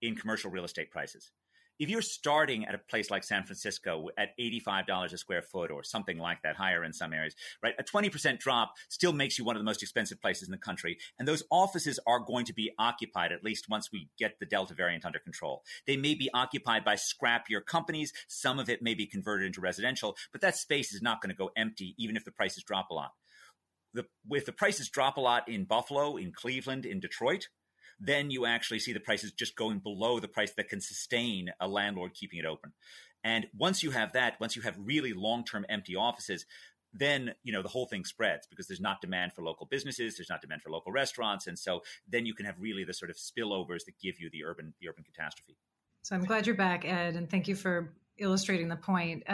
in commercial real estate prices. If you're starting at a place like San Francisco at $85 a square foot or something like that, higher in some areas, right? A 20% drop still makes you one of the most expensive places in the country. And those offices are going to be occupied, at least once we get the Delta variant under control. They may be occupied by scrappier companies. Some of it may be converted into residential, but that space is not going to go empty, even if the prices drop a lot. If the prices drop a lot in Buffalo, in Cleveland, in Detroit, then you actually see the prices just going below the price that can sustain a landlord keeping it open. And once you have that, once you have really long-term empty offices, then, you know, the whole thing spreads because there's not demand for local businesses, there's not demand for local restaurants. And so then you can have really the sort of spillovers that give you the urban catastrophe. So I'm glad you're back, Ed, and thank you for illustrating the point.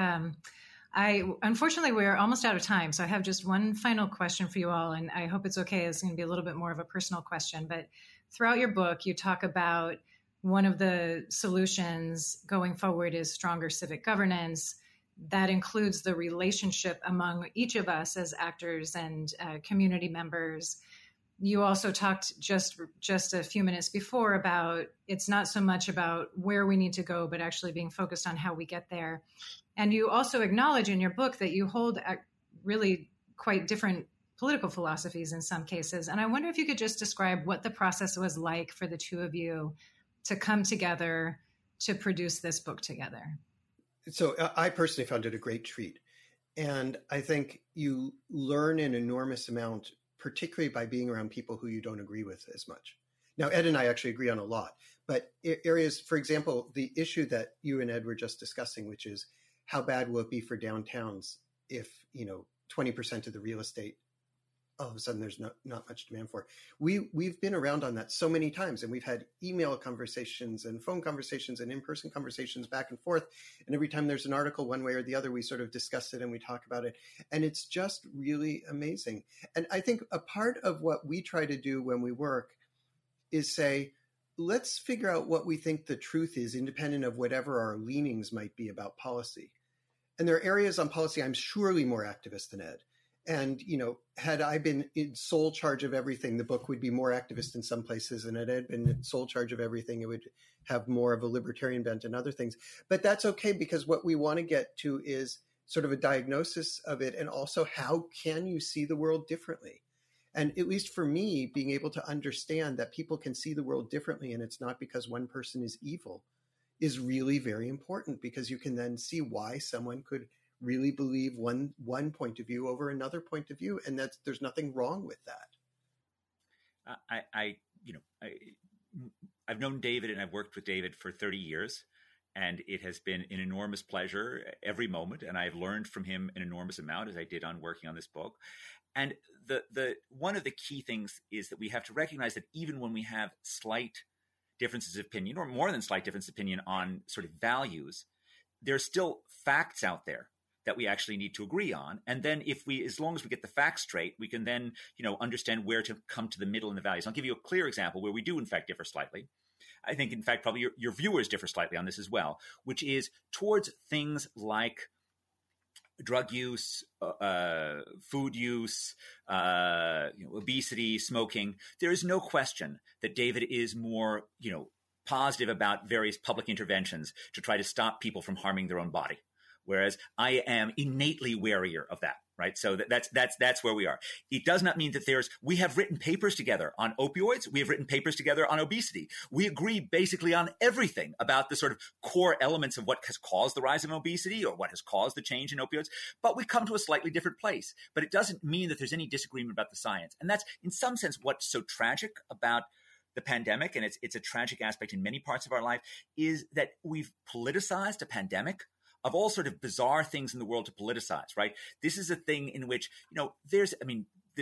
Unfortunately, we're almost out of time, so I have just one final question for you all, and I hope it's okay. It's going to be a little bit more of a personal question, but throughout your book, you talk about one of the solutions going forward is stronger civic governance. That includes the relationship among each of us as actors and community members. You also talked just a few minutes before about it's not so much about where we need to go, but actually being focused on how we get there. And you also acknowledge in your book that you hold really quite different political philosophies in some cases. And I wonder if you could just describe what the process was like for the two of you to come together to produce this book together. So I personally found it a great treat. And I think you learn an enormous amount, particularly by being around people who you don't agree with as much. Now, Ed and I actually agree on a lot, but areas, for example, the issue that you and Ed were just discussing, which is how bad will it be for downtowns if, 20% of the real estate, all of a sudden there's not much demand for. We've been around on that so many times, and we've had email conversations and phone conversations and in-person conversations back and forth. And every time there's an article one way or the other, we sort of discuss it and we talk about it. And it's just really amazing. And I think a part of what we try to do when we work is say, let's figure out what we think the truth is, independent of whatever our leanings might be about policy. And there are areas on policy I'm surely more activist than Ed. And, had I been in sole charge of everything, the book would be more activist in some places. And had Ed been in sole charge of everything, it would have more of a libertarian bent and other things. But that's okay, because what we want to get to is sort of a diagnosis of it. And also, how can you see the world differently? And at least for me, being able to understand that people can see the world differently and it's not because one person is evil is really very important, because you can then see why someone could really believe one point of view over another point of view. And that's, there's nothing wrong with that. I've known David and I've worked with David for 30 years. And it has been an enormous pleasure every moment. And I've learned from him an enormous amount, as I did on working on this book. And the one of the key things is that we have to recognize that even when we have slight differences of opinion, or more than slight difference of opinion on sort of values, there's still facts out there that we actually need to agree on. And then as long as we get the facts straight, we can then, understand where to come to the middle in the values. I'll give you a clear example where we do, in fact, differ slightly. I think, in fact, probably your viewers differ slightly on this as well, which is towards things like drug use, food use, obesity, smoking. There is no question that David is more, positive about various public interventions to try to stop people from harming their own body, whereas I am innately warier of that. Right. So that's where we are. It does not mean that we have written papers together on opioids. We have written papers together on obesity. We agree basically on everything about the sort of core elements of what has caused the rise of obesity or what has caused the change in opioids. But we come to a slightly different place. But it doesn't mean that there's any disagreement about the science. And that's in some sense what's so tragic about the pandemic. And it's a tragic aspect in many parts of our life, is that we've politicized a pandemic of all sort of bizarre things in the world to politicize, right? This is a thing in which, there's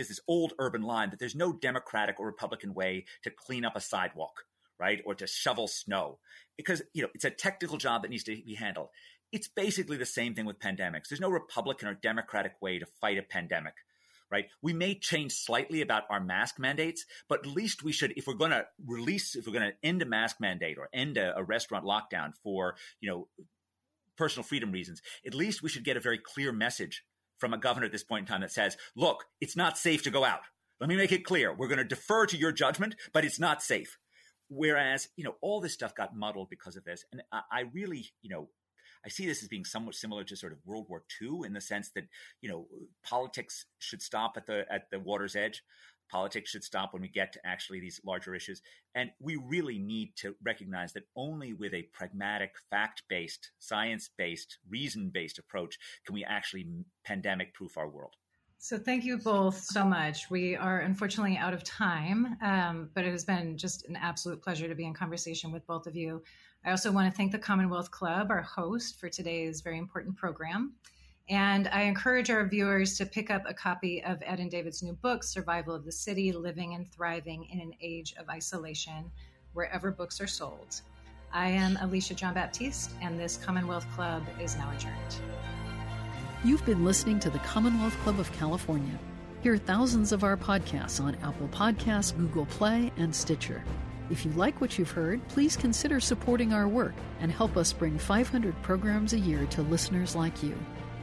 this old urban line that there's no Democratic or Republican way to clean up a sidewalk, right? Or to shovel snow, because, it's a technical job that needs to be handled. It's basically the same thing with pandemics. There's no Republican or Democratic way to fight a pandemic, right? We may change slightly about our mask mandates, but at least we should, if we're going to end a mask mandate or end a restaurant lockdown for, personal freedom reasons, at least we should get a very clear message from a governor at this point in time that says, look, it's not safe to go out. Let me make it clear. We're going to defer to your judgment, but it's not safe. Whereas, all this stuff got muddled because of this. And I really, I see this as being somewhat similar to sort of World War II, in the sense that, politics should stop at the water's edge. Politics should stop when we get to actually these larger issues. And we really need to recognize that only with a pragmatic, fact-based, science-based, reason-based approach can we actually pandemic-proof our world. So thank you both so much. We are unfortunately out of time, but it has been just an absolute pleasure to be in conversation with both of you. I also want to thank the Commonwealth Club, our host, for today's very important program. And I encourage our viewers to pick up a copy of Ed and David's new book, Survival of the City, Living and Thriving in an Age of Isolation, wherever books are sold. I am Alicia John-Baptiste, and this Commonwealth Club is now adjourned. You've been listening to the Commonwealth Club of California. Hear thousands of our podcasts on Apple Podcasts, Google Play, and Stitcher. If you like what you've heard, please consider supporting our work and help us bring 500 programs a year to listeners like you.